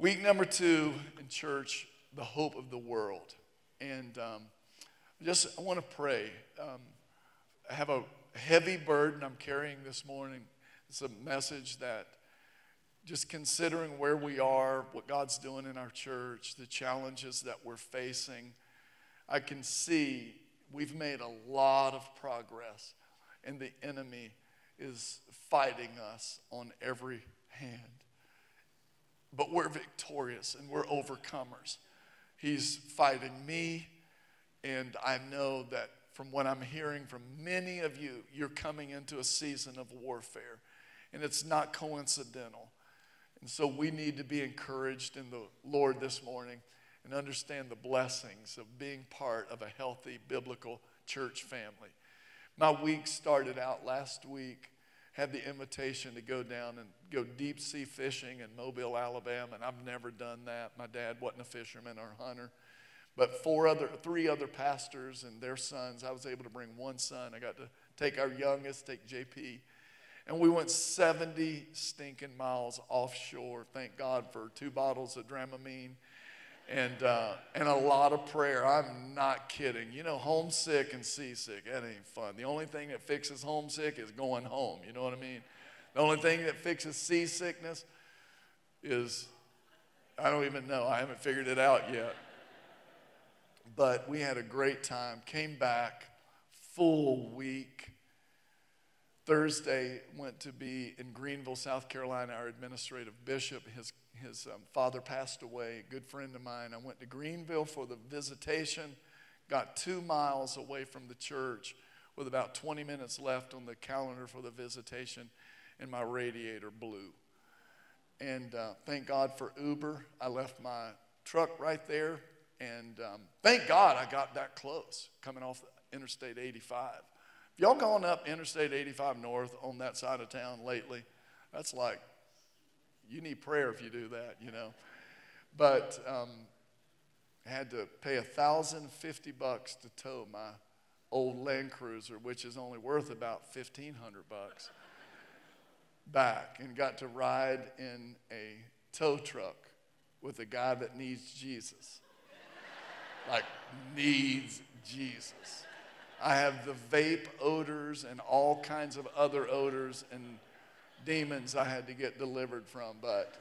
Week number two in church, the hope of the world. And I want to pray. I have a heavy burden I'm carrying this morning. It's a message that just considering where we are, what God's doing in our church, the challenges that we're facing, I can see we've made a lot of progress, and the enemy is fighting us on every hand. But we're victorious and we're overcomers. He's fighting me, and I know that from what I'm hearing from many of you, you're coming into a season of warfare, and it's not coincidental. And so we need to be encouraged in the Lord this morning and understand the blessings of being part of a healthy biblical church family. My week started out last week, had the invitation to go down and go deep sea fishing in Mobile, Alabama, and I've never done that. My dad wasn't a fisherman or a hunter. But three other pastors and their sons, I was able to bring one son. I got to take our youngest, take JP. And we went 70 stinking miles offshore. Thank God for 2 bottles of Dramamine and a lot of prayer. I'm not kidding. You know, homesick and seasick, that ain't fun. The only thing that fixes homesick is going home. You know what I mean? The only thing that fixes seasickness is, I don't even know. I haven't figured it out yet. But we had a great time, came back, full week. Thursday went to be in Greenville, South Carolina, our administrative bishop. His father passed away, a good friend of mine. I went to Greenville for the visitation, got 2 miles away from the church with about 20 minutes left on the calendar for the visitation, and my radiator blew. And thank God for Uber. I left my truck right there. And thank God I got that close coming off Interstate 85. Have y'all gone up Interstate 85 North on that side of town lately? That's like, you need prayer if you do that, you know. But I had to pay $1,050 to tow my old Land Cruiser, which is only worth about $1,500 back, and got to ride in a tow truck with a guy that needs Jesus. Like, needs Jesus. I have the vape odors and all kinds of other odors and demons I had to get delivered from. But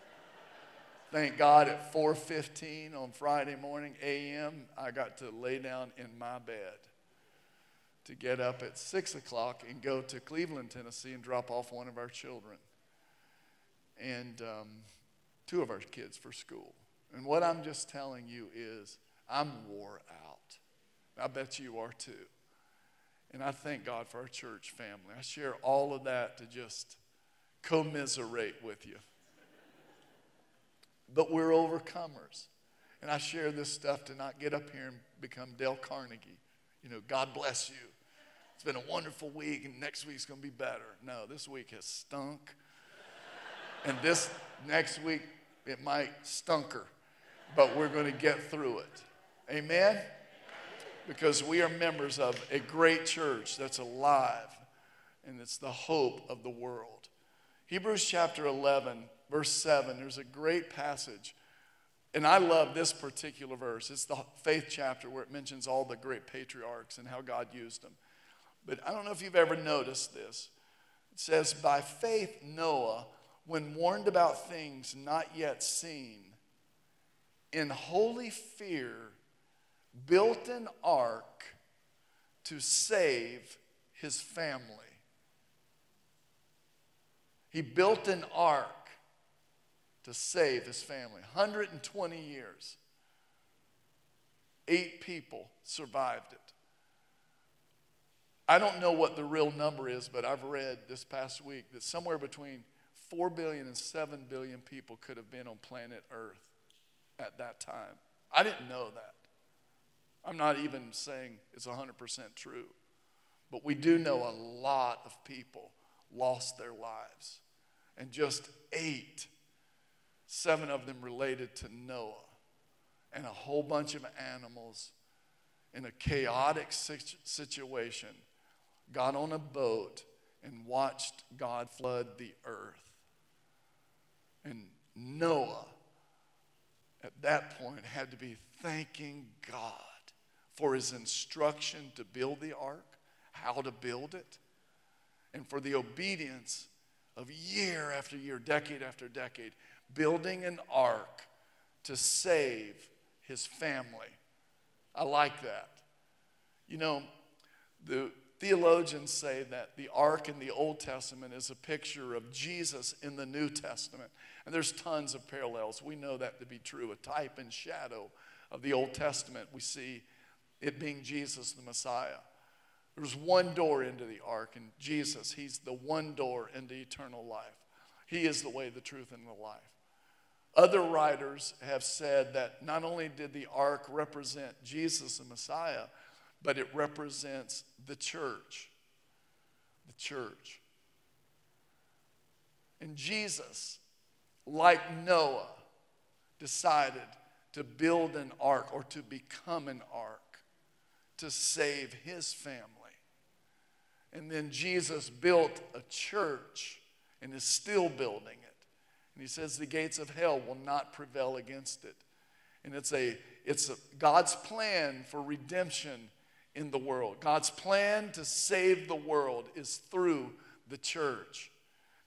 thank God at 4:15 on Friday morning a.m., I got to lay down in my bed to get up at 6 o'clock and go to Cleveland, Tennessee, and drop off one of our children and 2 of our kids for school. And what I'm just telling you is, I'm wore out. I bet you are too. And I thank God for our church family. I share all of that to just commiserate with you. But we're overcomers. And I share this stuff to not get up here and become Dale Carnegie. You know, God bless you. It's been a wonderful week, and next week's going to be better. No, this week has stunk. And this next week, it might stunker. But we're going to get through it. Amen? Because we are members of a great church that's alive, and it's the hope of the world. Hebrews chapter 11, verse 7, there's a great passage, and I love this particular verse. It's the faith chapter where it mentions all the great patriarchs and how God used them. But I don't know if you've ever noticed this. It says, by faith Noah, when warned about things not yet seen, in holy fear, built an ark to save his family. He built an ark to save his family. 120 years. 8 people survived it. I don't know what the real number is, but I've read this past week that somewhere between 4 billion and 7 billion people could have been on planet Earth at that time. I didn't know that. I'm not even saying it's 100% true. But we do know a lot of people lost their lives. And just 8, 7 of them related to Noah. And a whole bunch of animals in a chaotic situation got on a boat and watched God flood the earth. And Noah that point had to be thanking God for his instruction to build the ark, how to build it, and for the obedience of year after year, decade after decade, building an ark to save his family. I like that. You know, the theologians say that the ark in the Old Testament is a picture of Jesus in the New Testament. And there's tons of parallels. We know that to be true. A type and shadow of the Old Testament. We see it being Jesus the Messiah. There's one door into the ark, and Jesus, he's the one door into eternal life. He is the way, the truth, and the life. Other writers have said that not only did the ark represent Jesus the Messiah, but it represents the church. The church. And Jesus, like Noah, decided to build an ark or to become an ark to save his family. And then Jesus built a church and is still building it. And he says the gates of hell will not prevail against it. And it's God's plan for redemption in the world. God's plan to save the world is through the church.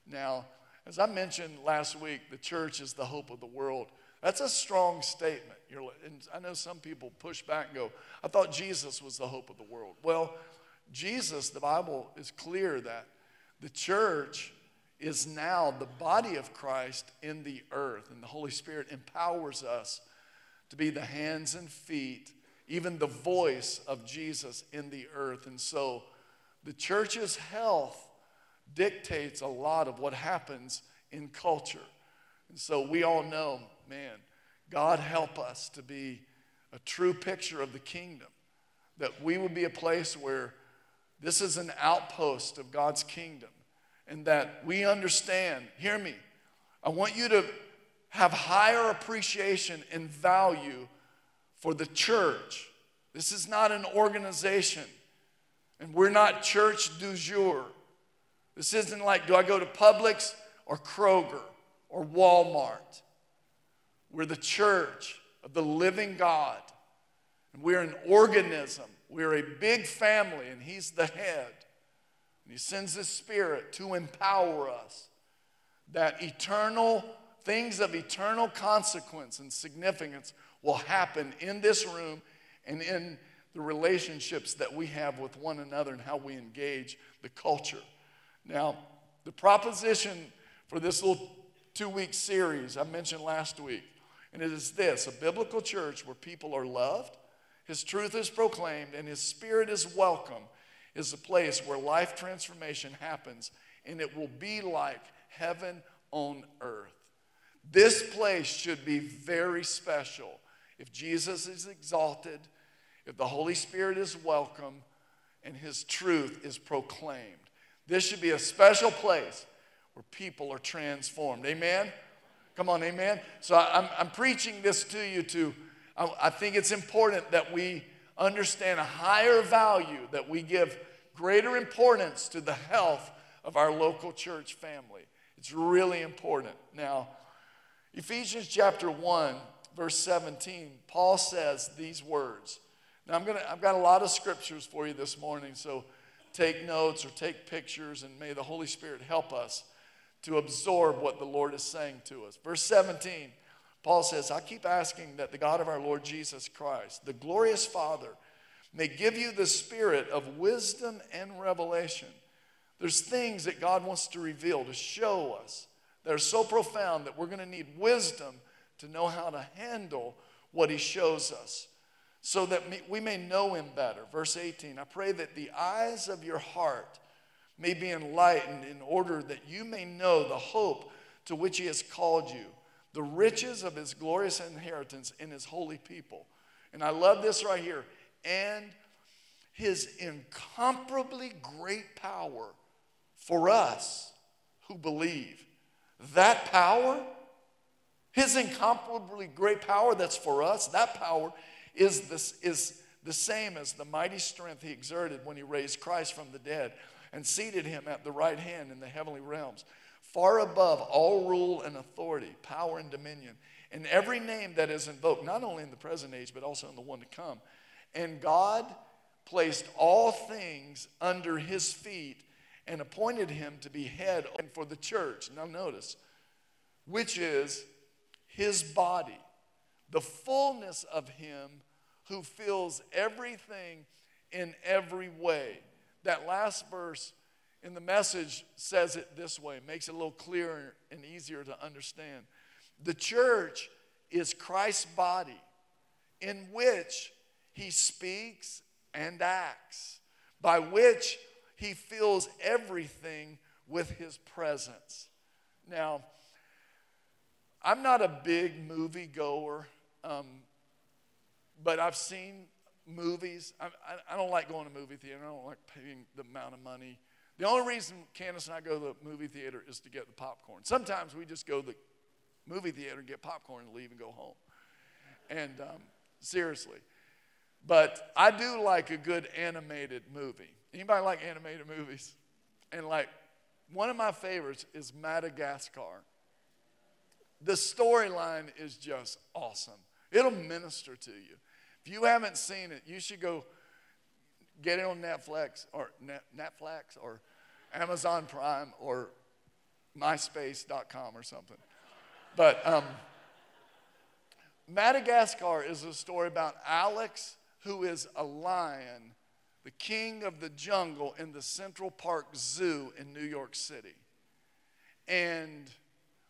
Now, as I mentioned last week, the church is the hope of the world. That's a strong statement. And I know some people push back and go, I thought Jesus was the hope of the world. Well, Jesus, the Bible is clear that the church is now the body of Christ in the earth. And the Holy Spirit empowers us to be the hands and feet, even the voice of Jesus in the earth. And so the church's health dictates a lot of what happens in culture. And so we all know, man, God help us to be a true picture of the kingdom, that we would be a place where this is an outpost of God's kingdom, and that we understand, hear me, I want you to have higher appreciation and value for the church. This is not an organization, and we're not church du jour. This isn't like, do I go to Publix or Kroger or Walmart? We're the church of the living God. And we're an organism. We're a big family, and he's the head. And he sends his Spirit to empower us that eternal things of eternal consequence and significance will happen in this room and in the relationships that we have with one another and how we engage the culture. Now, the proposition for this little two-week series I mentioned last week, and it is this: a biblical church where people are loved, his truth is proclaimed, and his Spirit is welcome is a place where life transformation happens, and it will be like heaven on earth. This place should be very special if Jesus is exalted, if the Holy Spirit is welcome, and his truth is proclaimed. This should be a special place where people are transformed. Amen? Come on, amen? So I'm preaching this to you to, I think it's important that we understand a higher value, that we give greater importance to the health of our local church family. It's really important. Now, Ephesians chapter 1, verse 17, Paul says these words. Now, I've got a lot of scriptures for you this morning, so take notes or take pictures, and may the Holy Spirit help us to absorb what the Lord is saying to us. Verse 17, Paul says, I keep asking that the God of our Lord Jesus Christ, the glorious Father, may give you the spirit of wisdom and revelation. There's things that God wants to reveal, to show us, that are so profound that we're going to need wisdom to know how to handle what he shows us, so that we may know him better. Verse 18, I pray that the eyes of your heart may be enlightened in order that you may know the hope to which he has called you, the riches of his glorious inheritance in his holy people. And I love this right here. And his incomparably great power for us who believe. That power, his incomparably great power that's for us, that power is the same as the mighty strength he exerted when he raised Christ from the dead and seated him at the right hand in the heavenly realms, far above all rule and authority, power and dominion, and every name that is invoked, not only in the present age, but also in the one to come. And God placed all things under his feet and appointed him to be head for the church. Now notice, which is his body, the fullness of him who fills everything in every way. That last verse in the Message says it this way, makes it a little clearer and easier to understand. The church is Christ's body, in which he speaks and acts, by which he fills everything with his presence. Now, I'm not a big movie goer, but I've seen movies. I don't like going to movie theater. I don't like paying the amount of money. The only reason Candace and I go to the movie theater is to get the popcorn. Sometimes we just go to the movie theater and get popcorn and leave and go home. And seriously. But I do like a good animated movie. Anybody like animated movies? And like one of my favorites is Madagascar. The storyline is just awesome. It'll minister to you. If you haven't seen it, you should go get it on Netflix or Amazon Prime or myspace.com or something. But Madagascar is a story about Alex, who is a lion, the king of the jungle in the Central Park Zoo in New York City. And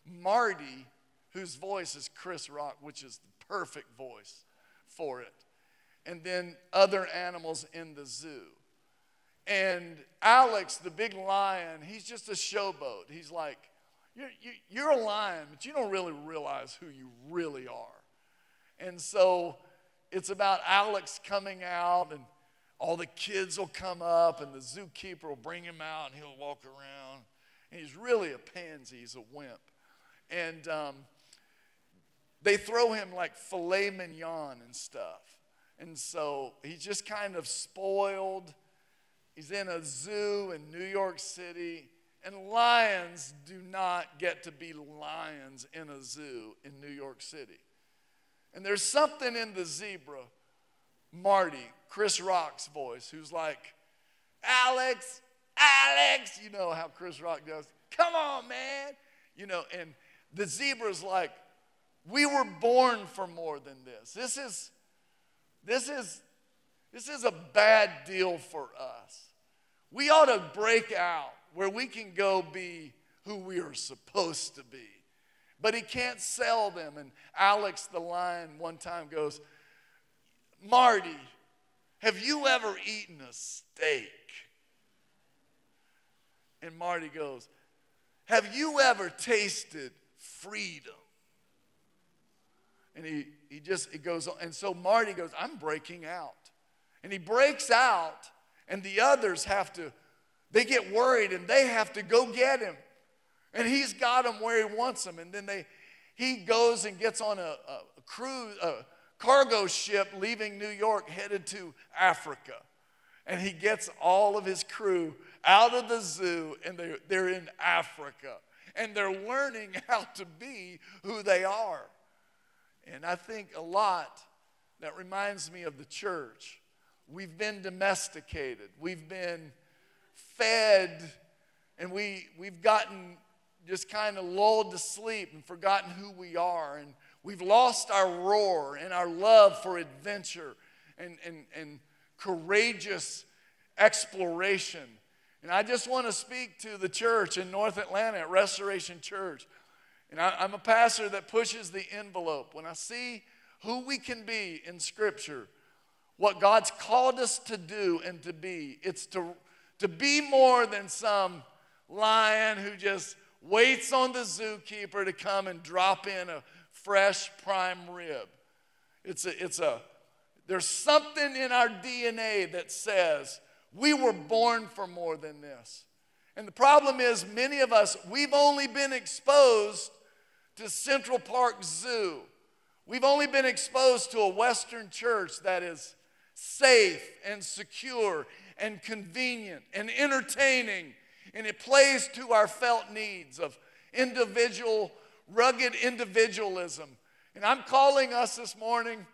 Marty, whose voice is Chris Rock, which is the perfect voice for it. And then other animals in the zoo. And Alex, the big lion, he's just a showboat. He's like, you're a lion, but you don't really realize who you really are. And so it's about Alex coming out, and all the kids will come up, and the zookeeper will bring him out, and he'll walk around. And he's really a pansy. He's a wimp. And they throw him like filet mignon and stuff. And so he's just kind of spoiled. He's in a zoo in New York City. And lions do not get to be lions in a zoo in New York City. And there's something in the zebra, Marty, Chris Rock's voice, who's like, Alex, Alex, you know how Chris Rock does. Come on, man. You know, and the zebra's like, we were born for more than this. This is a bad deal for us. We ought to break out where we can go be who we are supposed to be. But he can't sell them. And Alex the lion one time goes, Marty, have you ever eaten a steak? And Marty goes, have you ever tasted freedom? And it goes on. And so Marty goes, I'm breaking out. And he breaks out, and the others they get worried, and they have to go get him. And he's got him where he wants him. And then he goes and gets on a cargo ship leaving New York headed to Africa. And he gets all of his crew out of the zoo, and they're in Africa. And they're learning how to be who they are. And I think a lot that reminds me of the church. We've been domesticated. We've been fed, and we've gotten just kind of lulled to sleep and forgotten who we are. And we've lost our roar and our love for adventure and courageous exploration. And I just want to speak to the church in North Atlanta at Restoration Church. And I'm a pastor that pushes the envelope. When I see who we can be in Scripture, what God's called us to do and to be, it's to be more than some lion who just waits on the zookeeper to come and drop in a fresh prime rib. There's something in our DNA that says we were born for more than this. And the problem is, many of us, we've only been exposed to Central Park Zoo. We've only been exposed to a Western church that is safe and secure and convenient and entertaining, and it plays to our felt needs of individual, rugged individualism. And I'm calling us this morning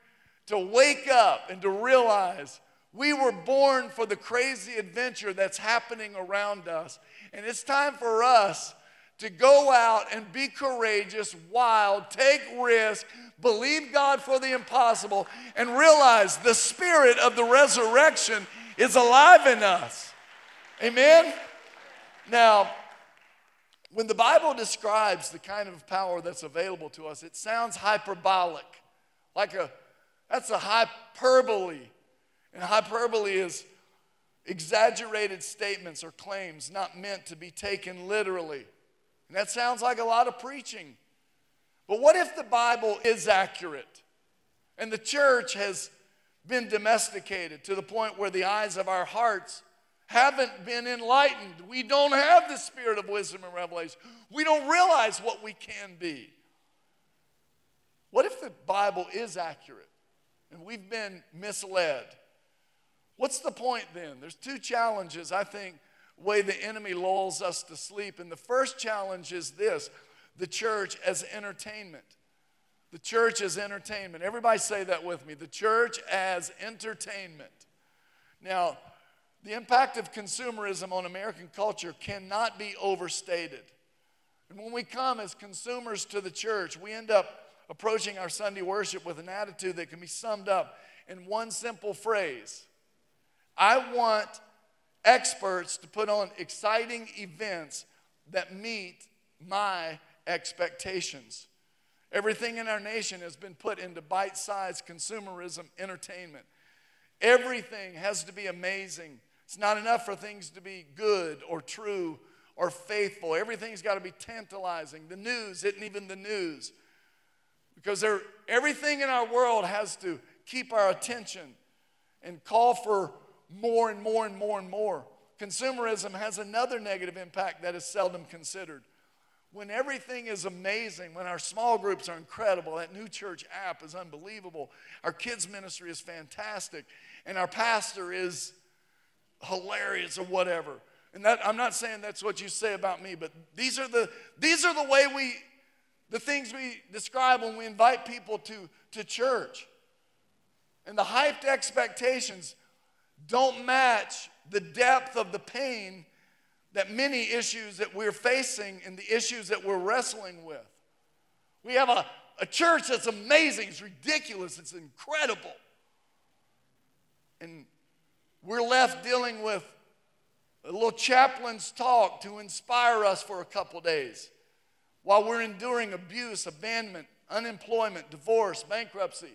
to wake up and to realize we were born for the crazy adventure that's happening around us. And it's time for us to go out and be courageous, wild, take risks, believe God for the impossible, and realize the spirit of the resurrection is alive in us. Amen? Now, when the Bible describes the kind of power that's available to us, it sounds hyperbolic, like that's a hyperbole. And hyperbole is exaggerated statements or claims not meant to be taken literally. And that sounds like a lot of preaching. But what if the Bible is accurate and the church has been domesticated to the point where the eyes of our hearts haven't been enlightened? We don't have the spirit of wisdom and revelation. We don't realize what we can be. What if the Bible is accurate and we've been misled? What's the point then? There's two challenges, I think, way the enemy lulls us to sleep. And the first challenge is this: the church as entertainment. The church as entertainment. Everybody say that with me. The church as entertainment. Now, the impact of consumerism on American culture cannot be overstated. And when we come as consumers to the church, we end up approaching our Sunday worship with an attitude that can be summed up in one simple phrase: I want experts to put on exciting events that meet my expectations. Everything in our nation has been put into bite-sized consumerism entertainment. Everything has to be amazing. It's not enough for things to be good or true or faithful. Everything's got to be tantalizing. The news isn't even the news, because everything in our world has to keep our attention and call for more and more and more and more. Consumerism has another negative impact that is seldom considered. When everything is amazing, when our small groups are incredible, that new church app is unbelievable, our kids ministry is fantastic, and our pastor is hilarious or whatever. And that, I'm not saying that's what you say about me, but these are the way the things we describe when we invite people to church. And the hyped expectations don't match the depth of the pain that many issues that we're facing and the issues that we're wrestling with. We have a church that's amazing, it's ridiculous, it's incredible. And we're left dealing with a little chaplain's talk to inspire us for a couple days while we're enduring abuse, abandonment, unemployment, divorce, bankruptcy,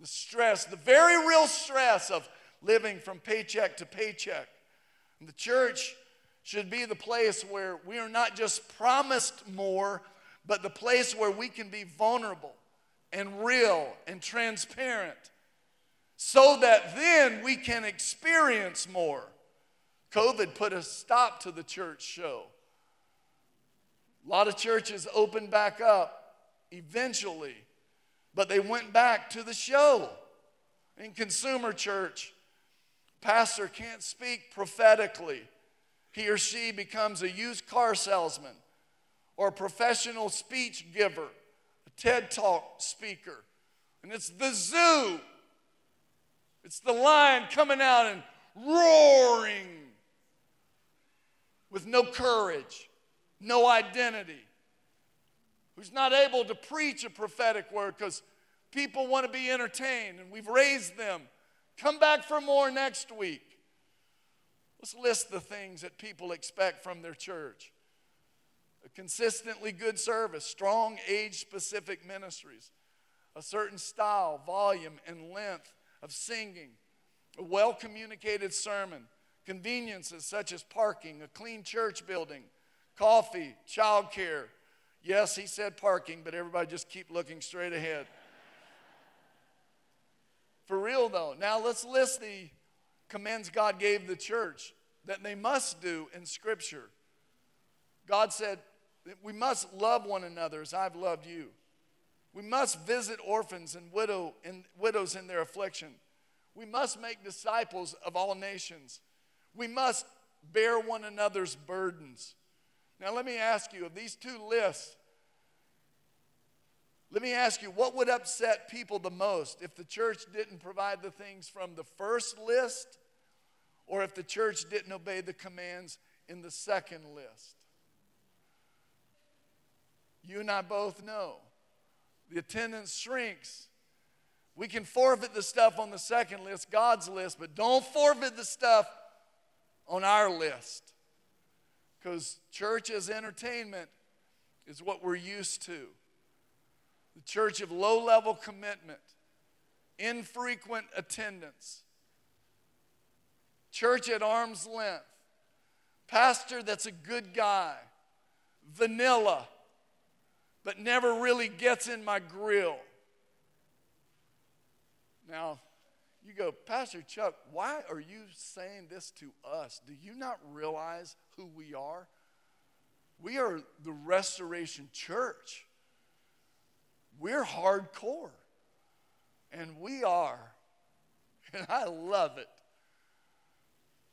the stress, the very real stress of living from paycheck to paycheck. And the church should be the place where we are not just promised more, but the place where we can be vulnerable and real and transparent, so that then we can experience more. COVID put a stop to the church show. A lot of churches opened back up eventually, but they went back to the show. In consumer church, pastor can't speak prophetically. He or she becomes a used car salesman or a professional speech giver, a TED Talk speaker. And it's the zoo. It's the lion coming out and roaring with no courage, no identity, who's not able to preach a prophetic word because people want to be entertained, and we've raised them. Come back for more next week. Let's list the things that people expect from their church. A consistently good service, strong age-specific ministries, a certain style, volume, and length of singing, a well-communicated sermon, conveniences such as parking, a clean church building, coffee, childcare. Yes, he said parking, but everybody just keep looking straight ahead. For real, though, now let's list the commands God gave the church that they must do in Scripture. God said that we must love one another as I've loved you. We must visit orphans and widows in their affliction. We must make disciples of all nations. We must bear one another's burdens. Now let me ask you, of these two lists, let me ask you, what would upset people the most if the church didn't provide the things from the first list or if the church didn't obey the commands in the second list? You and I both know the attendance shrinks. We can forfeit the stuff on the second list, God's list, but don't forfeit the stuff on our list, because church as entertainment is what we're used to. The church of low-level commitment, infrequent attendance, church at arm's length, pastor that's a good guy, vanilla, but never really gets in my grill. Now, you go, Pastor Chuck, why are you saying this to us? Do you not realize who we are? We are the Restoration Church. We're hardcore. And we are. And I love it.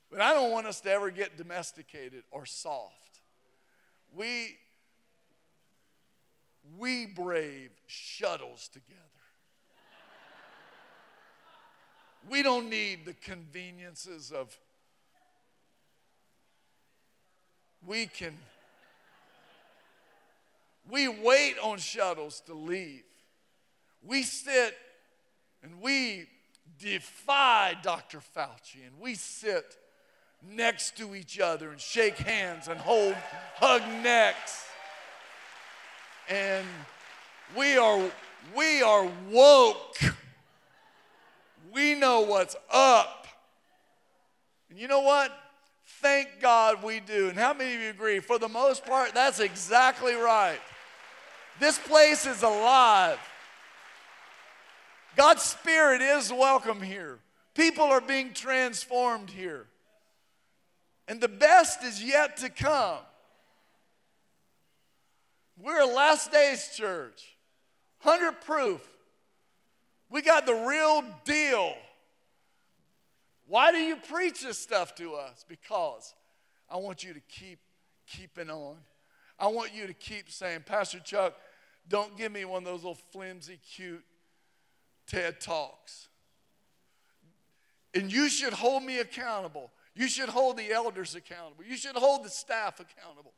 But I don't want us to ever get domesticated or soft. We brave shuttles together. We don't need the conveniences of, we wait on shuttles to leave. We sit and we defy Dr. Fauci, and we sit next to each other and shake hands and hug necks. And we are woke. We know what's up. And you know what? Thank God we do. And how many of you agree? For the most part, that's exactly right. This place is alive. God's Spirit is welcome here. People are being transformed here. And the best is yet to come. We're a last days church. 100 proof. We got the real deal. Why do you preach this stuff to us? Because I want you to keep keeping on. I want you to keep saying, Pastor Chuck, don't give me one of those little flimsy, cute TED Talks. And you should hold me accountable. You should hold the elders accountable. You should hold the staff accountable.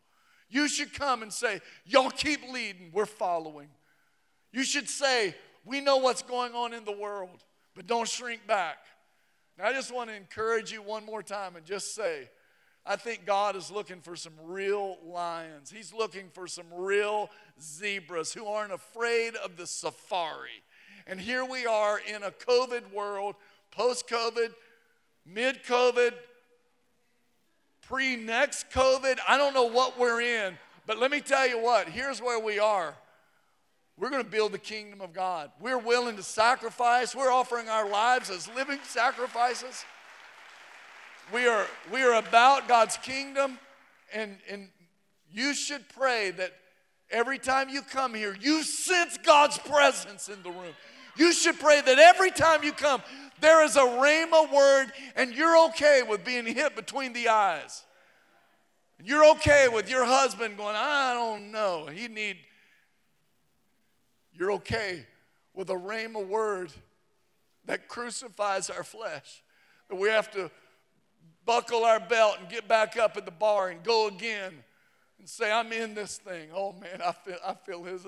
You should come and say, y'all keep leading, we're following. You should say, we know what's going on in the world, but don't shrink back. Now, I just want to encourage you one more time and just say, I think God is looking for some real lions. He's looking for some real zebras who aren't afraid of the safari. And here we are in a COVID world, post-COVID, mid-COVID, pre-next COVID. I don't know what we're in, but let me tell you what, here's where we are. We're going to build the kingdom of God. We're willing to sacrifice. We're offering our lives as living sacrifices. We are about God's kingdom, and you should pray that every time you come here, you sense God's presence in the room. You should pray that every time you come, there is a rhema word, and you're okay with being hit between the eyes. You're okay with your husband going, I don't know, he needs. You're okay with a rhema word that crucifies our flesh, that we have to buckle our belt and get back up at the bar and go again and say, I'm in this thing. Oh, man, I feel his.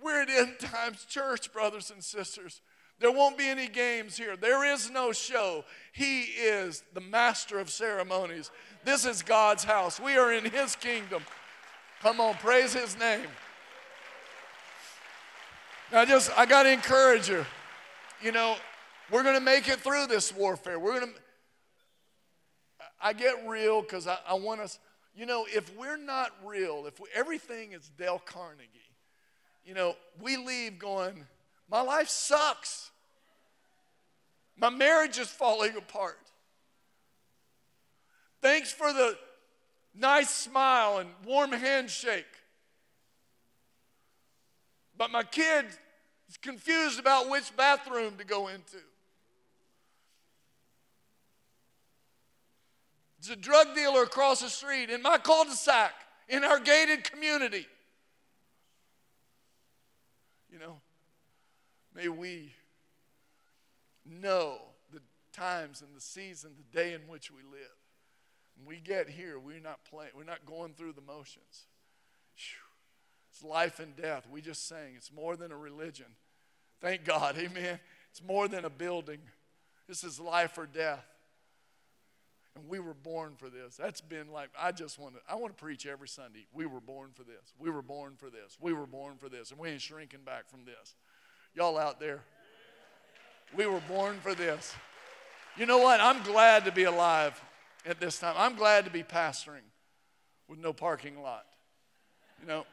We're at end times church, brothers and sisters. There won't be any games here. There is no show. He is the master of ceremonies. This is God's house. We are in his kingdom. Come on, praise his name. Now, I got to encourage you. You know, we're going to make it through this warfare. I get real because I want us, you know, if we're not real, everything is Dale Carnegie, you know, we leave going, my life sucks. My marriage is falling apart. Thanks for the nice smile and warm handshake. But my kid is confused about which bathroom to go into. It's a drug dealer across the street in my cul-de-sac, in our gated community. You know, may we know the times and the season, the day in which we live. When we get here, we're not playing. We're not going through the motions. It's life and death. We just sang. It's more than a religion. Thank God. Amen. It's more than a building. This is life or death. And we were born for this. That's been like, I want to preach every Sunday. We were born for this. We were born for this. We were born for this. And we ain't shrinking back from this. Y'all out there, we were born for this. You know what? I'm glad to be alive at this time. I'm glad to be pastoring with no parking lot. You know,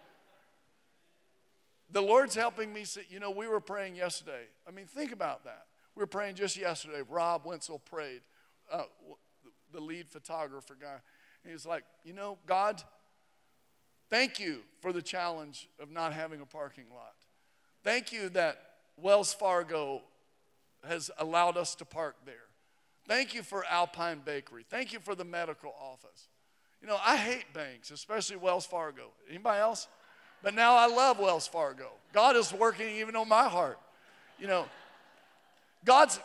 the Lord's helping me see. You know, we were praying yesterday. I mean, think about that. We were praying just yesterday. Rob Wenzel prayed. The lead photographer guy. And he was like, you know, God, thank you for the challenge of not having a parking lot. Thank you that Wells Fargo has allowed us to park there. Thank you for Alpine Bakery. Thank you for the medical office. You know, I hate banks, especially Wells Fargo. Anybody else? But now I love Wells Fargo. God is working even on my heart. You know, God's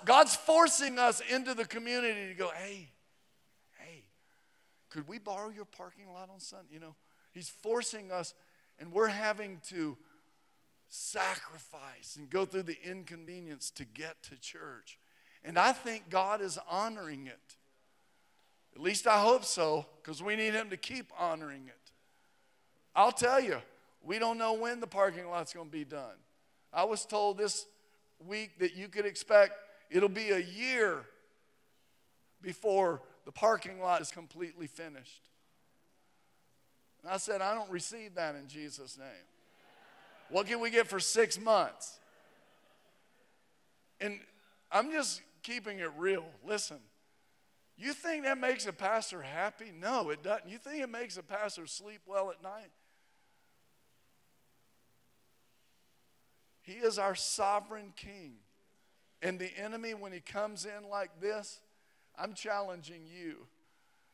forcing us into the community to go, hey, could we borrow your parking lot on Sunday? You know, he's forcing us, and we're having to sacrifice and go through the inconvenience to get to church. And I think God is honoring it. At least I hope so, because we need him to keep honoring it. I'll tell you, we don't know when the parking lot's going to be done. I was told this week that you could expect it'll be a year before the parking lot is completely finished. And I said, I don't receive that in Jesus' name. What can we get for 6 months? And I'm just keeping it real. Listen, you think that makes a pastor happy? No, it doesn't. You think it makes a pastor sleep well at night? He is our sovereign king. And the enemy, when he comes in like this, I'm challenging you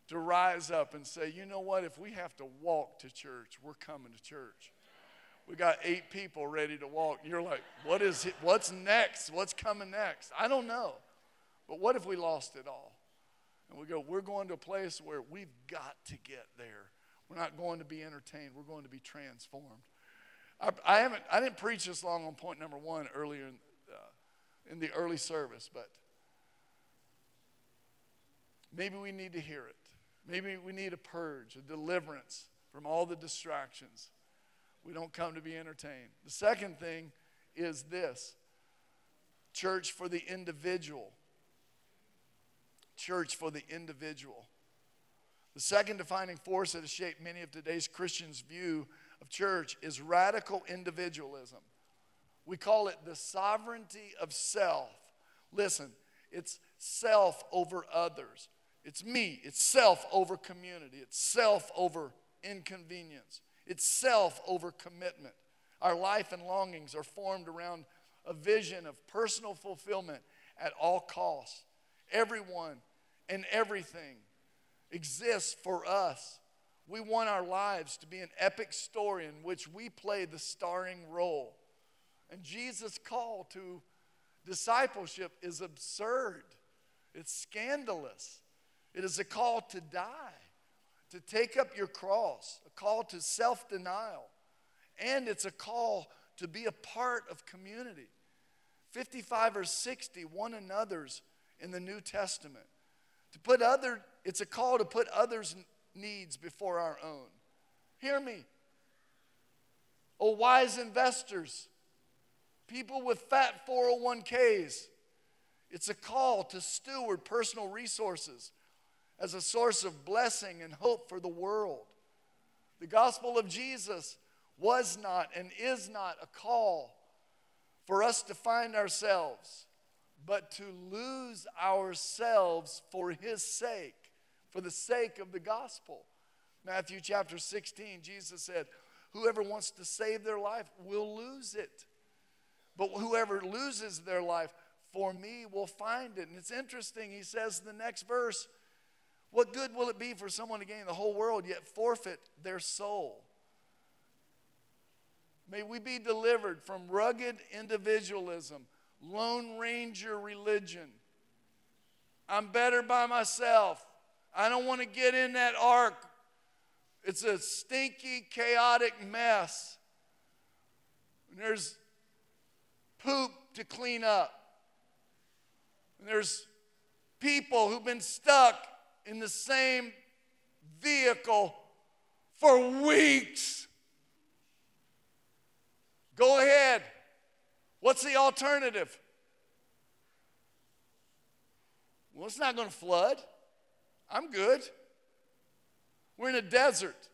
to rise up and say, you know what, if we have to walk to church, we're coming to church. We got 8 people ready to walk. You're like, what is it? What's next? What's coming next? I don't know. But what if we lost it all? And we go, we're going to a place where we've got to get there. We're not going to be entertained. We're going to be transformed. I didn't preach this long on point number 1 earlier in the early service, but maybe we need to hear it. Maybe we need a purge, a deliverance from all the distractions. We don't come to be entertained. The second thing is this. Church for the individual. Church for the individual. The second defining force that has shaped many of today's Christians' view of church is radical individualism. We call it the sovereignty of self. Listen, it's self over others. It's me. It's self over community. It's self over inconvenience. It's self over commitment. Our life and longings are formed around a vision of personal fulfillment at all costs. Everyone and everything exists for us. We want our lives to be an epic story in which we play the starring role. And Jesus' call to discipleship is absurd. It's scandalous. It is a call to die, to take up your cross, a call to self-denial, and it's a call to be a part of community. 55 or 60 one another's in the New Testament. It's a call to put others' needs before our own. Hear me. Oh, wise investors, people with fat 401ks, it's a call to steward personal resources as a source of blessing and hope for the world. The gospel of Jesus was not and is not a call for us to find ourselves, but to lose ourselves for his sake, for the sake of the gospel. Matthew chapter 16, Jesus said, whoever wants to save their life will lose it. But whoever loses their life for me will find it. And it's interesting, he says in the next verse, What good will it be for someone to gain the whole world yet forfeit their soul? May we be delivered from rugged individualism, Lone Ranger religion. I'm better by myself. I don't want to get in that ark. It's a stinky, chaotic mess. And there's poop to clean up. And there's people who've been stuck in the same vehicle for weeks. Go ahead. What's the alternative? Well, it's not going to flood. I'm good. We're in a desert.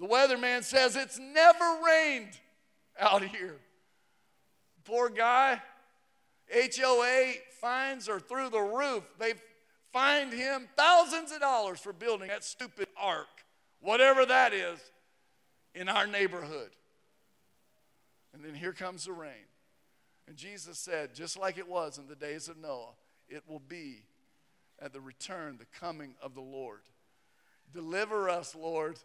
The weatherman says it's never rained out here. Poor guy. HOA fines are through the roof. They fined him thousands of dollars for building that stupid ark, whatever that is, in our neighborhood. And then here comes the rain. And Jesus said, just like it was in the days of Noah, it will be at the return, the coming of the Lord. Deliver us, Lord.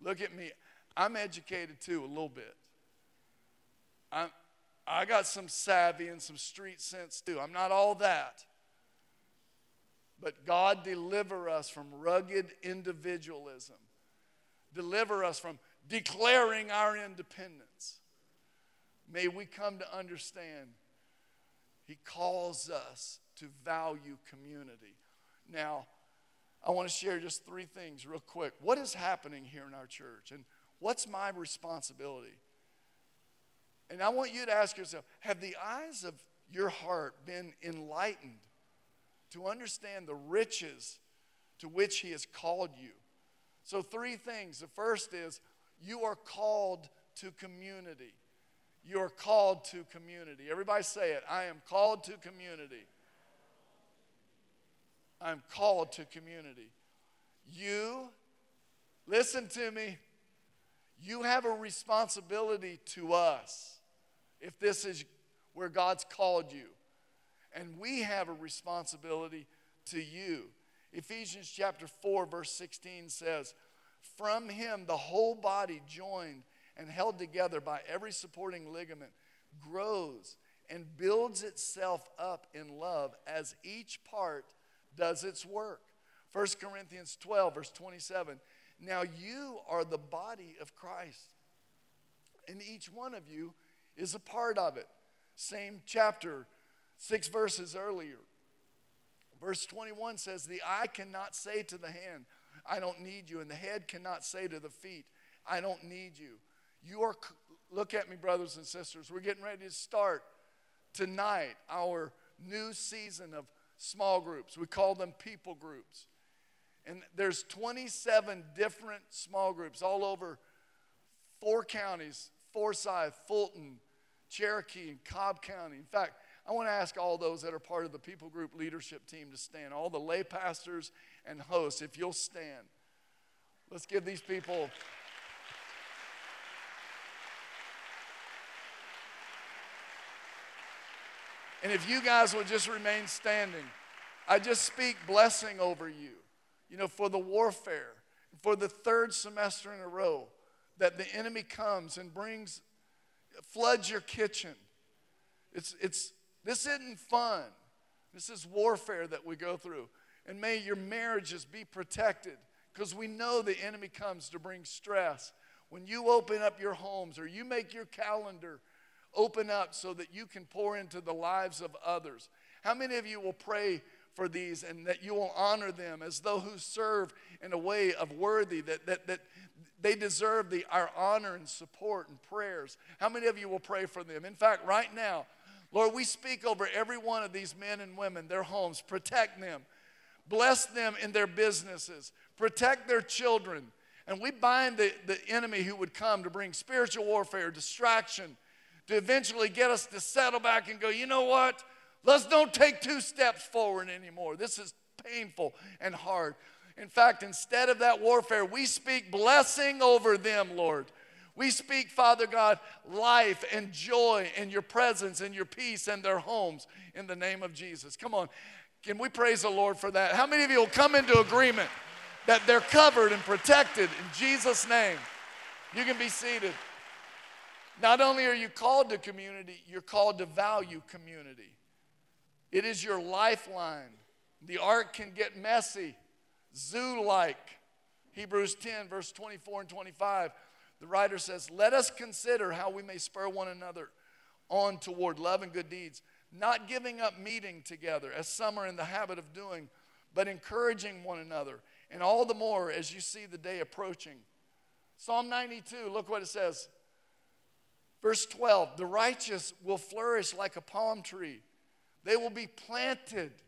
Look at me. I'm educated too, a little bit. I got some savvy and some street sense too. I'm not all that. But God, deliver us from rugged individualism. Deliver us from declaring our independence. May we come to understand He calls us to value community. Now, I want to share just three things real quick. What is happening here in our church? And what's my responsibility? And I want you to ask yourself, have the eyes of your heart been enlightened to understand the riches to which He has called you? So three things. The first is you are called to community. You are called to community. Everybody say it. I am called to community. I am called to community. You, listen to me, you have a responsibility to us if this is where God's called you. And we have a responsibility to you. Ephesians chapter 4, verse 16 says, "From Him the whole body joined and held together by every supporting ligament, grows and builds itself up in love as each part does its work." 1 Corinthians 12, verse 27, "Now you are the body of Christ, and each one of you is a part of it." Same chapter, 6 verses earlier. Verse 21 says, "The eye cannot say to the hand, I don't need you," and the head cannot say to the feet, I don't need you. You are, look at me, brothers and sisters, we're getting ready to start tonight our new season of small groups. We call them people groups. And there's 27 different small groups all over 4 counties, Forsyth, Fulton, Cherokee, and Cobb County. In fact, I want to ask all those that are part of the people group leadership team to stand, all the lay pastors and hosts, if you'll stand. Let's give these people... And if you guys would just remain standing, I just speak blessing over you, you know, for the warfare, for the third semester in a row, that the enemy comes and brings, floods your kitchen. This isn't fun. This is warfare that we go through. And may your marriages be protected, because we know the enemy comes to bring stress. When you open up your homes or you make your calendar open up so that you can pour into the lives of others. How many of you will pray for these and that you will honor them as though who serve in a way of worthy, that they deserve our honor and support and prayers? How many of you will pray for them? In fact, right now, Lord, we speak over every one of these men and women, their homes. Protect them. Bless them in their businesses. Protect their children. And we bind the enemy who would come to bring spiritual warfare, distraction, to eventually get us to settle back and go, you know what? Let's don't take 2 steps forward anymore. This is painful and hard. In fact, instead of that warfare, we speak blessing over them, Lord. We speak, Father God, life and joy and your presence and your peace and their homes in the name of Jesus. Come on. Can we praise the Lord for that? How many of you will come into agreement that they're covered and protected in Jesus' name? You can be seated. Not only are you called to community, you're called to value community. It is your lifeline. The ark can get messy, zoo-like. Hebrews 10, verse 24 and 25, the writer says, "Let us consider how we may spur one another on toward love and good deeds, not giving up meeting together, as some are in the habit of doing, but encouraging one another, and all the more as you see the day approaching." Psalm 92, look what it says. Verse 12, "The righteous will flourish like a palm tree. They will be planted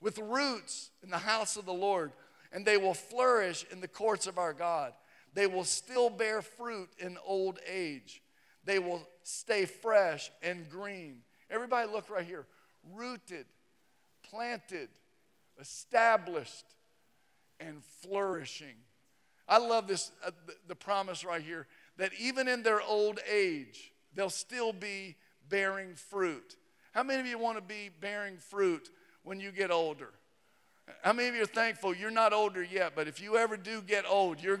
with roots in the house of the Lord, and they will flourish in the courts of our God. They will still bear fruit in old age. They will stay fresh and green." Everybody look right here. Rooted, planted, established, and flourishing. I love this, the promise right here, that even in their old age, they'll still be bearing fruit. How many of you want to be bearing fruit when you get older? How many of you are thankful you're not older yet, but if you ever do get old, you're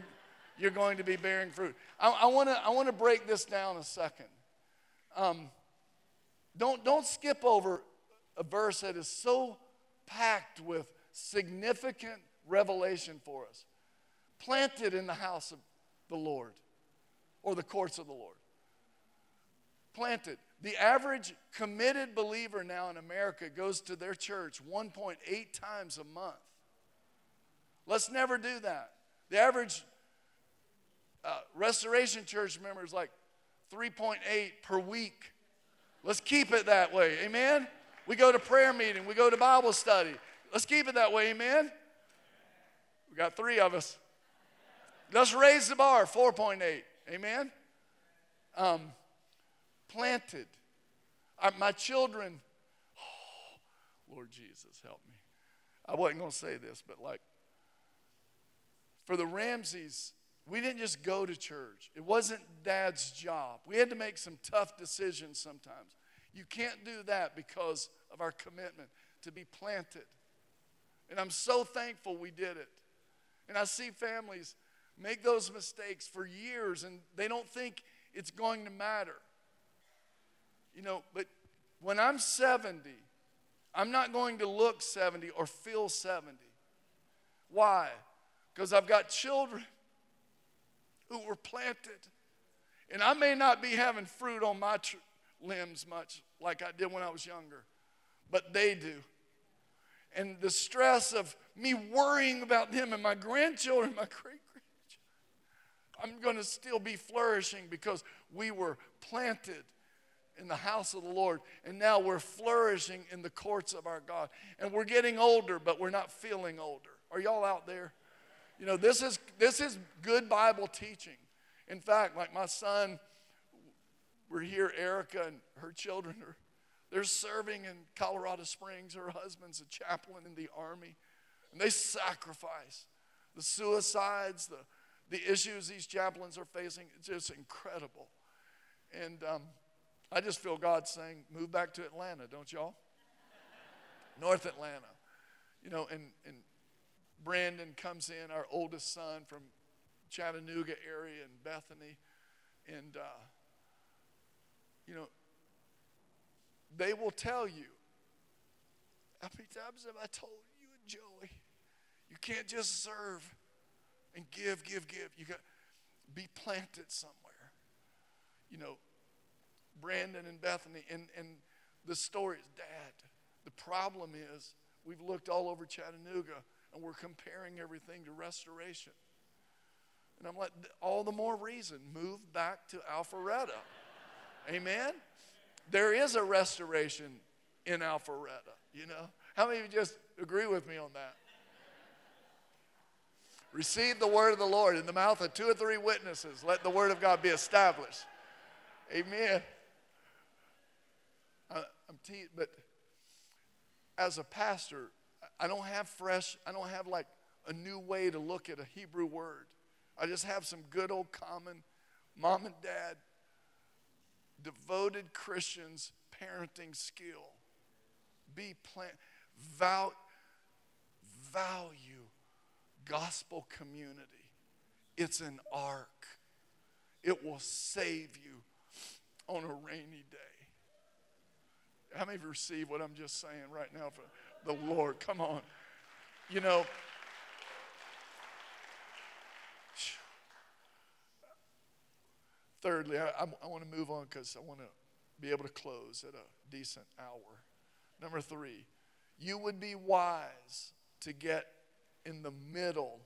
going to be bearing fruit? I want to break this down a second. Don't skip over a verse that is so packed with significant revelation for us. Planted in the house of the Lord, or the courts of the Lord. Planted. The average committed believer now in America goes to their church 1.8 times a month. Let's never do that. The average Restoration Church member is like 3.8 per week. Let's keep it that way, amen? We go to prayer meeting, we go to Bible study. Let's keep it that way, amen? We got three of us. Let's raise the bar, 4.8, amen? Planted. My children, oh, Lord Jesus, help me. I wasn't going to say this, but like, for the Ramseys, we didn't just go to church. It wasn't Dad's job. We had to make some tough decisions sometimes. You can't do that because of our commitment to be planted. And I'm so thankful we did it. And I see families make those mistakes for years, and they don't think it's going to matter. You know, but when I'm 70, I'm not going to look 70 or feel 70. Why? Because I've got children who were planted. And I may not be having fruit on my limbs much like I did when I was younger, but they do. And the stress of me worrying about them and my grandchildren, my great-grandchildren, I'm going to still be flourishing because we were planted in the house of the Lord, and now we're flourishing in the courts of our God. And we're getting older, but we're not feeling older. Are y'all out there? You know, this is good Bible teaching. In fact, like my son, we're here, Erica and her children, they're serving in Colorado Springs. Her husband's a chaplain in the Army, and they sacrifice. The suicides, the issues these chaplains are facing, it's just incredible. And I just feel God saying, move back to Atlanta, don't y'all? North Atlanta. You know, and Brandon comes in, our oldest son from Chattanooga area and Bethany. And, you know, they will tell you, how many times have I told you and Joey, you can't just serve and give. You got to be planted somewhere. You know, Brandon and Bethany, and the story is, Dad, the problem is we've looked all over Chattanooga and we're comparing everything to Restoration. And I'm like, all the more reason, move back to Alpharetta. Amen? There is a Restoration in Alpharetta, you know? How many of you just agree with me on that? Receive the word of the Lord in the mouth of two or three witnesses. Let the word of God be established. Amen. But as a pastor, I don't have like a new way to look at a Hebrew word. I just have some good old common mom and dad, devoted Christians parenting skill. be planted. Value gospel community. It's an ark. It will save you on a rainy day. How many of you receive what I'm just saying right now for the Lord? Come on. You know, thirdly, I want to move on because I want to be able to close at a decent hour. Number three, you would be wise to get in the middle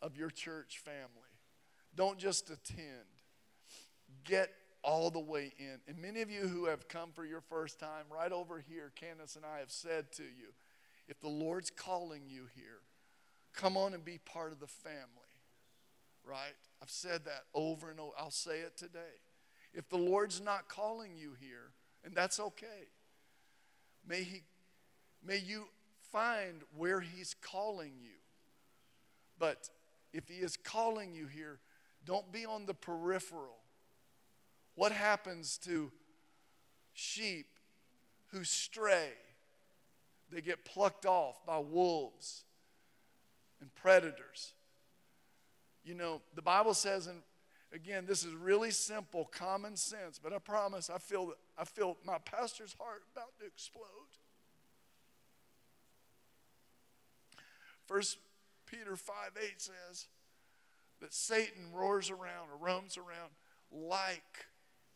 of your church family. Don't just attend. Get all the way in. And many of you who have come for your first time, right over here, Candace and I have said to you, if the Lord's calling you here, come on and be part of the family, right? I've said that over and over. I'll say it today. If the Lord's not calling you here, and that's okay, may you find where he's calling you. But if he is calling you here, don't be on the peripheral. What happens to sheep who stray? They get plucked off by wolves and predators. You know, the Bible says, and again, this is really simple, common sense, but I promise I feel my pastor's heart about to explode. 1 Peter 5:8 says that Satan roars around or roams around like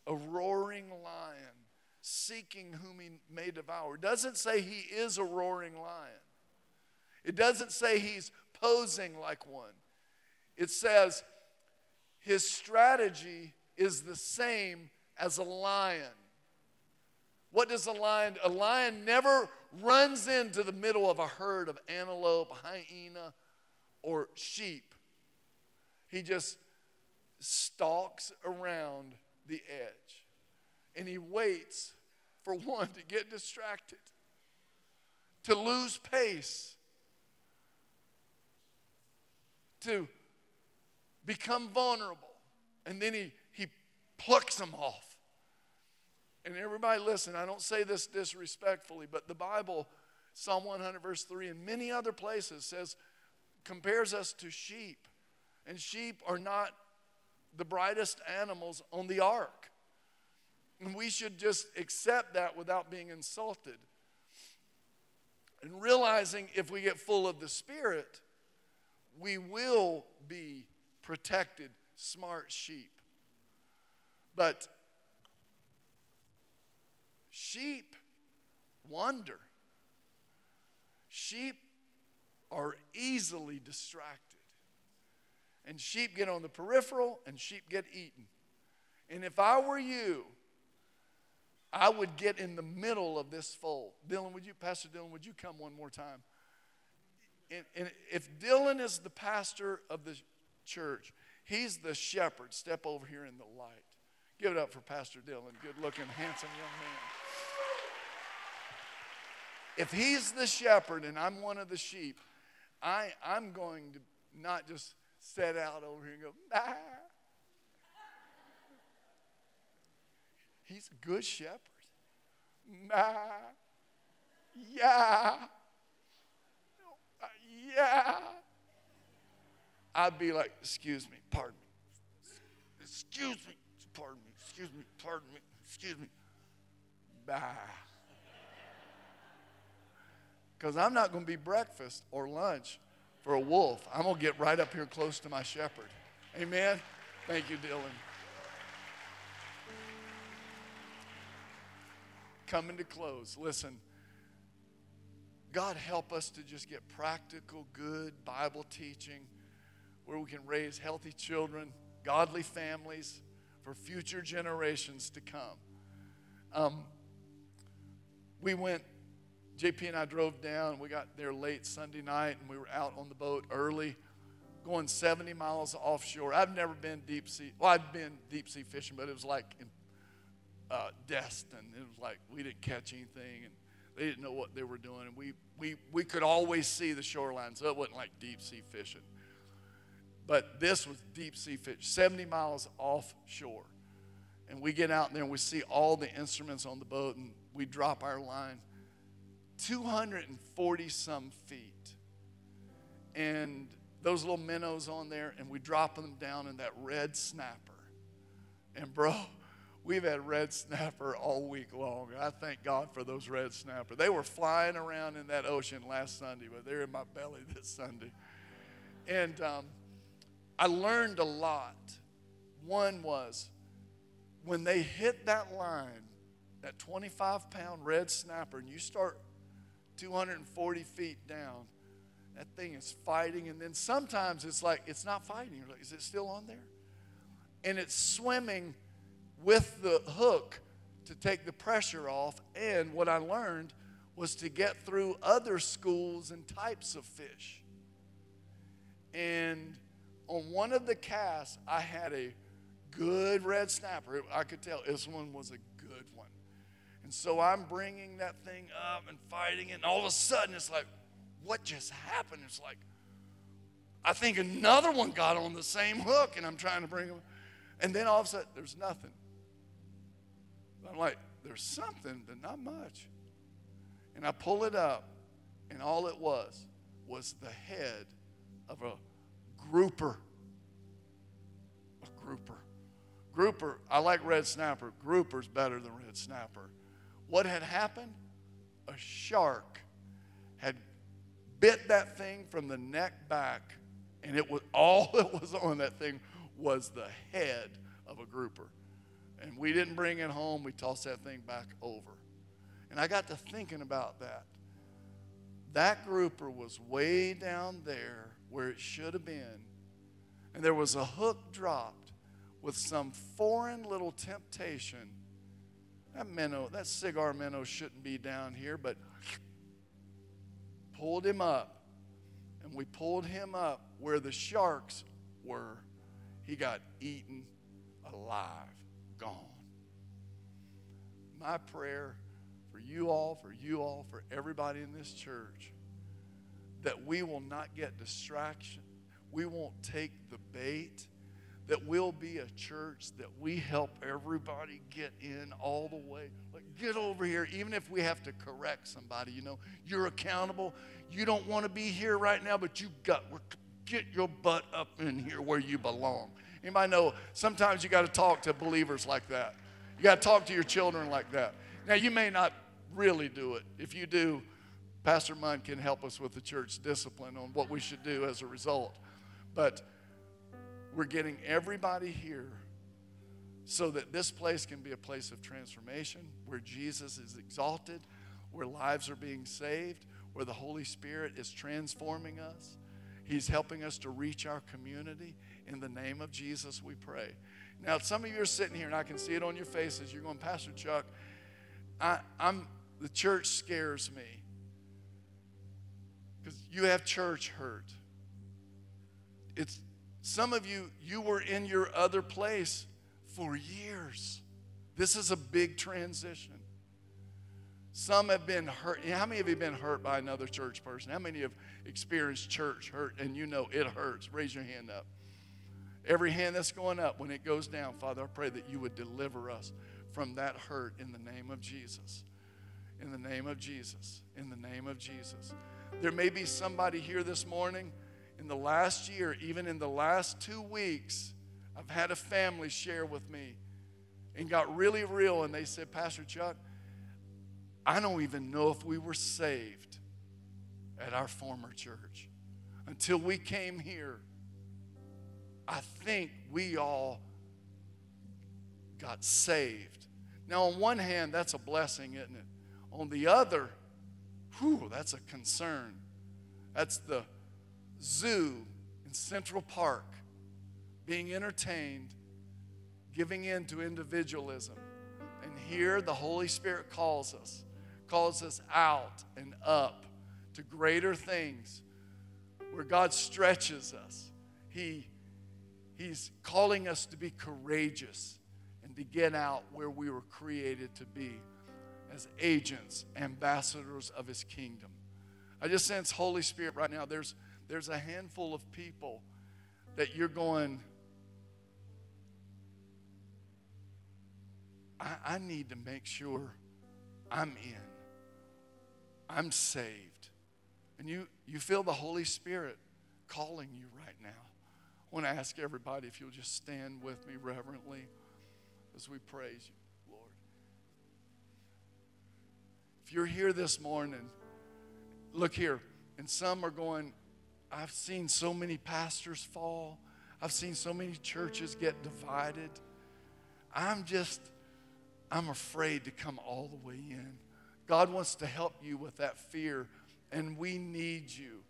a roaring lion, seeking whom he may devour. It doesn't say he is a roaring lion. It doesn't say he's posing like one. It says his strategy is the same as a lion. What does a lion do? A lion never runs into the middle of a herd of antelope, hyena, or sheep. He just stalks around the edge. And he waits for one to get distracted, to lose pace, to become vulnerable. And then he plucks them off. And everybody listen, I don't say this disrespectfully, but the Bible, Psalm 100 verse 3 and many other places says, compares us to sheep. And sheep are not the brightest animals on the ark. And we should just accept that without being insulted. And realizing if we get full of the Spirit, we will be protected, smart sheep. But sheep wander. Sheep are easily distracted. And sheep get on the peripheral and sheep get eaten. And if I were you, I would get in the middle of this fold. Dylan, would you, Pastor Dylan, would you come one more time? And if Dylan is the pastor of the church, he's the shepherd. Step over here in the light. Give it up for Pastor Dylan, good-looking, handsome young man. If he's the shepherd and I'm one of the sheep, I'm going to not just set out over here and go, ah. He's a good shepherd. I'd be like, excuse me, pardon me. Excuse me, pardon me. Excuse me, pardon me. Excuse me. Because I'm not going to be breakfast or lunch for a wolf. I'm going to get right up here close to my shepherd. Amen? Thank you, Dylan. Coming to close, listen, God help us to just get practical, good Bible teaching where we can raise healthy children, godly families for future generations to come. We went, JP and I drove down, we got there late Sunday night and we were out on the boat early, going 70 miles offshore. I've never been deep sea, well, I've been deep sea fishing, but it was like in destined. It was like we didn't catch anything and they didn't know what they were doing, and we could always see the shoreline, so it wasn't like deep sea fishing, but this was deep sea fish, 70 miles offshore. And we get out there and we see all the instruments on the boat, and we drop our line 240 some feet. And those little minnows on there, and we drop them down in that red snapper. And bro, we've had red snapper all week long. I thank God for those red snapper. They were flying around in that ocean last Sunday, but they're in my belly this Sunday. And I learned a lot. One was, when they hit that line, that 25-pound red snapper, and you start 240 feet down, that thing is fighting. And then sometimes it's like, it's not fighting. You're like, is it still on there? And it's swimming with the hook to take the pressure off. And what I learned was to get through other schools and types of fish. And on one of the casts, I had a good red snapper. I could tell this one was a good one. And so I'm bringing that thing up and fighting it. And all of a sudden, it's like, what just happened? It's like, I think another one got on the same hook, and I'm trying to bring them. And then all of a sudden, there's nothing. I'm like, there's something, but not much. And I pull it up, and all it was the head of a grouper. A grouper. Grouper, I like red snapper. Grouper's better than red snapper. What had happened? A shark had bit that thing from the neck back, and it was all that was on that thing was the head of a grouper. And we didn't bring it home. We tossed that thing back over. And I got to thinking about that. That grouper was way down there where it should have been. And there was a hook dropped with some foreign little temptation. That minnow, that cigar minnow shouldn't be down here, but pulled him up. And we pulled him up where the sharks were. He got eaten alive, gone. My prayer for you all, for everybody in this church, that we will not get distraction. We won't take the bait. That we'll be a church that we help everybody get in all the way. Like, get over here, even if we have to correct somebody. You know, you're accountable. You don't want to be here right now, but get your butt up in here where you belong. Anybody know sometimes you got to talk to believers like that. You got to talk to your children like that. Now, you may not really do it. If you do, Pastor Munn can help us with the church discipline on what we should do as a result. But we're getting everybody here so that this place can be a place of transformation, where Jesus is exalted, where lives are being saved, where the Holy Spirit is transforming us. He's helping us to reach our community. In the name of Jesus, we pray. Now, some of you are sitting here, and I can see it on your faces. You're going, Pastor Chuck, the church scares me. Because you have church hurt. It's some of you, you were in your other place for years. This is a big transition. Some have been hurt. How many of you have been hurt by another church person? How many have experienced church hurt, and you know it hurts? Raise your hand up. Every hand that's going up, when it goes down, Father, I pray that you would deliver us from that hurt in the name of Jesus. In the name of Jesus. In the name of Jesus. There may be somebody here this morning. In the last year, even in the last 2 weeks, I've had a family share with me and got really real, and they said, Pastor Chuck, I don't even know if we were saved at our former church. Until we came here, I think we all got saved. Now, on one hand, that's a blessing, isn't it? On the other, that's a concern. That's the zoo in Central Park, being entertained, giving in to individualism. And here the Holy Spirit calls us out and up to greater things, where God stretches us. He's calling us to be courageous and to get out where we were created to be, as agents, ambassadors of His kingdom. I just sense Holy Spirit right now. There's a handful of people that you're going, I need to make sure I'm in. I'm saved. And you feel the Holy Spirit calling you right now. I want to ask everybody if you'll just stand with me reverently as we praise you, Lord. If you're here this morning, look here, and some are going, I've seen so many pastors fall. I've seen so many churches get divided. I'm afraid to come all the way in. God wants to help you with that fear, and we need you,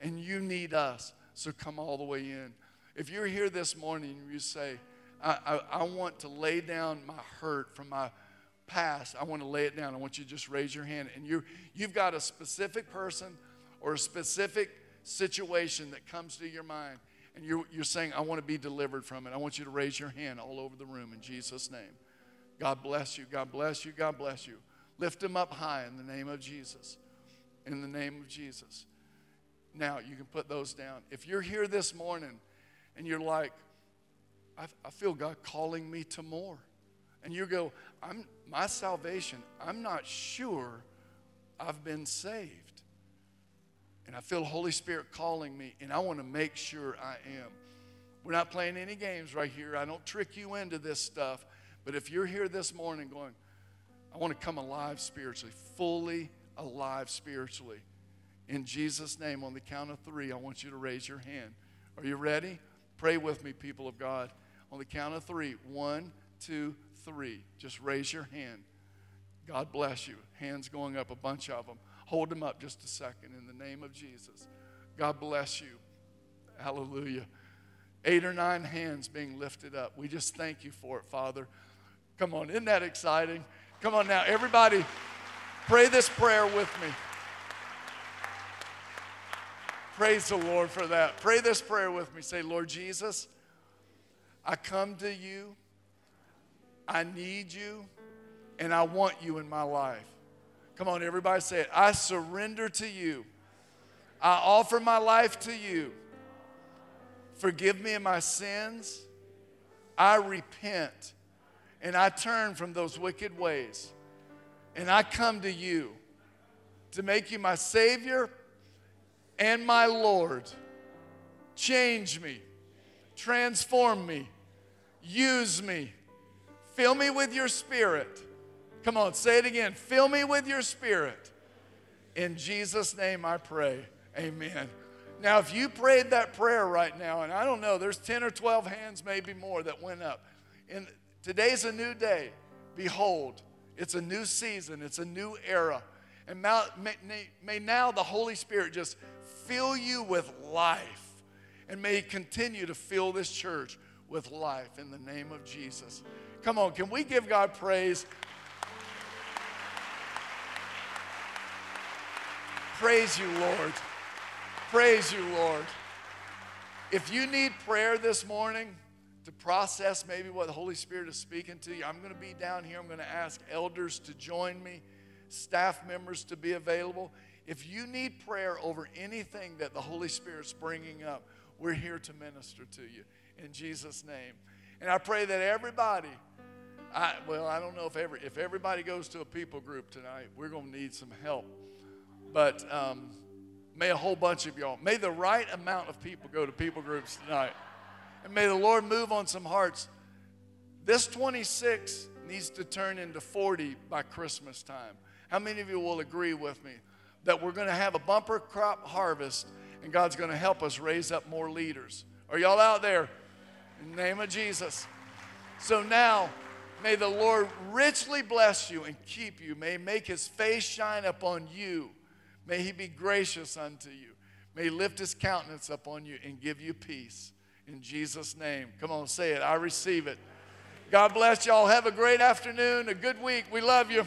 and you need us, so come all the way in. If you're here this morning and you say, I want to lay down my hurt from my past, I want to lay it down, I want you to just raise your hand, and you've got a specific person or a specific situation that comes to your mind, and you're saying, I want to be delivered from it. I want you to raise your hand all over the room in Jesus' name. God bless you, God bless you, God bless you. Lift them up high in the name of Jesus, in the name of Jesus. Now, you can put those down. If you're here this morning and you're like, I feel God calling me to more, and you go, my salvation, I'm not sure I've been saved. And I feel the Holy Spirit calling me, and I want to make sure I am. We're not playing any games right here. I don't trick you into this stuff. But if you're here this morning going, I want to come alive spiritually, fully alive spiritually, in Jesus' name, on the count of three, I want you to raise your hand. Are you ready? Pray with me, people of God. On the count of three, 1, 2, 3. Just raise your hand. God bless you. Hands going up, a bunch of them. Hold them up just a second in the name of Jesus. God bless you. Hallelujah. 8 or 9 hands being lifted up. We just thank you for it, Father. Come on, isn't that exciting? Come on now, everybody, pray this prayer with me. Praise the Lord for that. Pray this prayer with me. Say, Lord Jesus, I come to you, I need you, and I want you in my life. Come on, everybody say it. I surrender to you. I offer my life to you. Forgive me of my sins. I repent, and I turn from those wicked ways. And I come to you to make you my Savior and my Lord. Change me. Transform me. Use me. Fill me with your Spirit. Come on, say it again. Fill me with your Spirit. In Jesus' name I pray. Amen. Now, if you prayed that prayer right now, and I don't know, there's 10 or 12 hands, maybe more, that went up. And today's a new day. Behold, it's a new season. It's a new era. And may now the Holy Spirit just fill you with life. And may He continue to fill this church with life in the name of Jesus. Come on, can we give God praise? Praise you, Lord. Praise you, Lord. If you need prayer this morning to process maybe what the Holy Spirit is speaking to you, I'm going to be down here. I'm going to ask elders to join me, staff members to be available. If you need prayer over anything that the Holy Spirit's bringing up, we're here to minister to you in Jesus' name. And I pray that everybody, I don't know if everybody goes to a people group tonight, we're going to need some help. But may a whole bunch of y'all, may the right amount of people go to people groups tonight. And may the Lord move on some hearts. This 26 needs to turn into 40 by Christmas time. How many of you will agree with me that we're going to have a bumper crop harvest, and God's going to help us raise up more leaders? Are y'all out there? In the name of Jesus. So now, may the Lord richly bless you and keep you. May He make His face shine upon you. May He be gracious unto you. May He lift His countenance upon you and give you peace. In Jesus' name. Come on, say it. I receive it. God bless y'all. Have a great afternoon, a good week. We love you.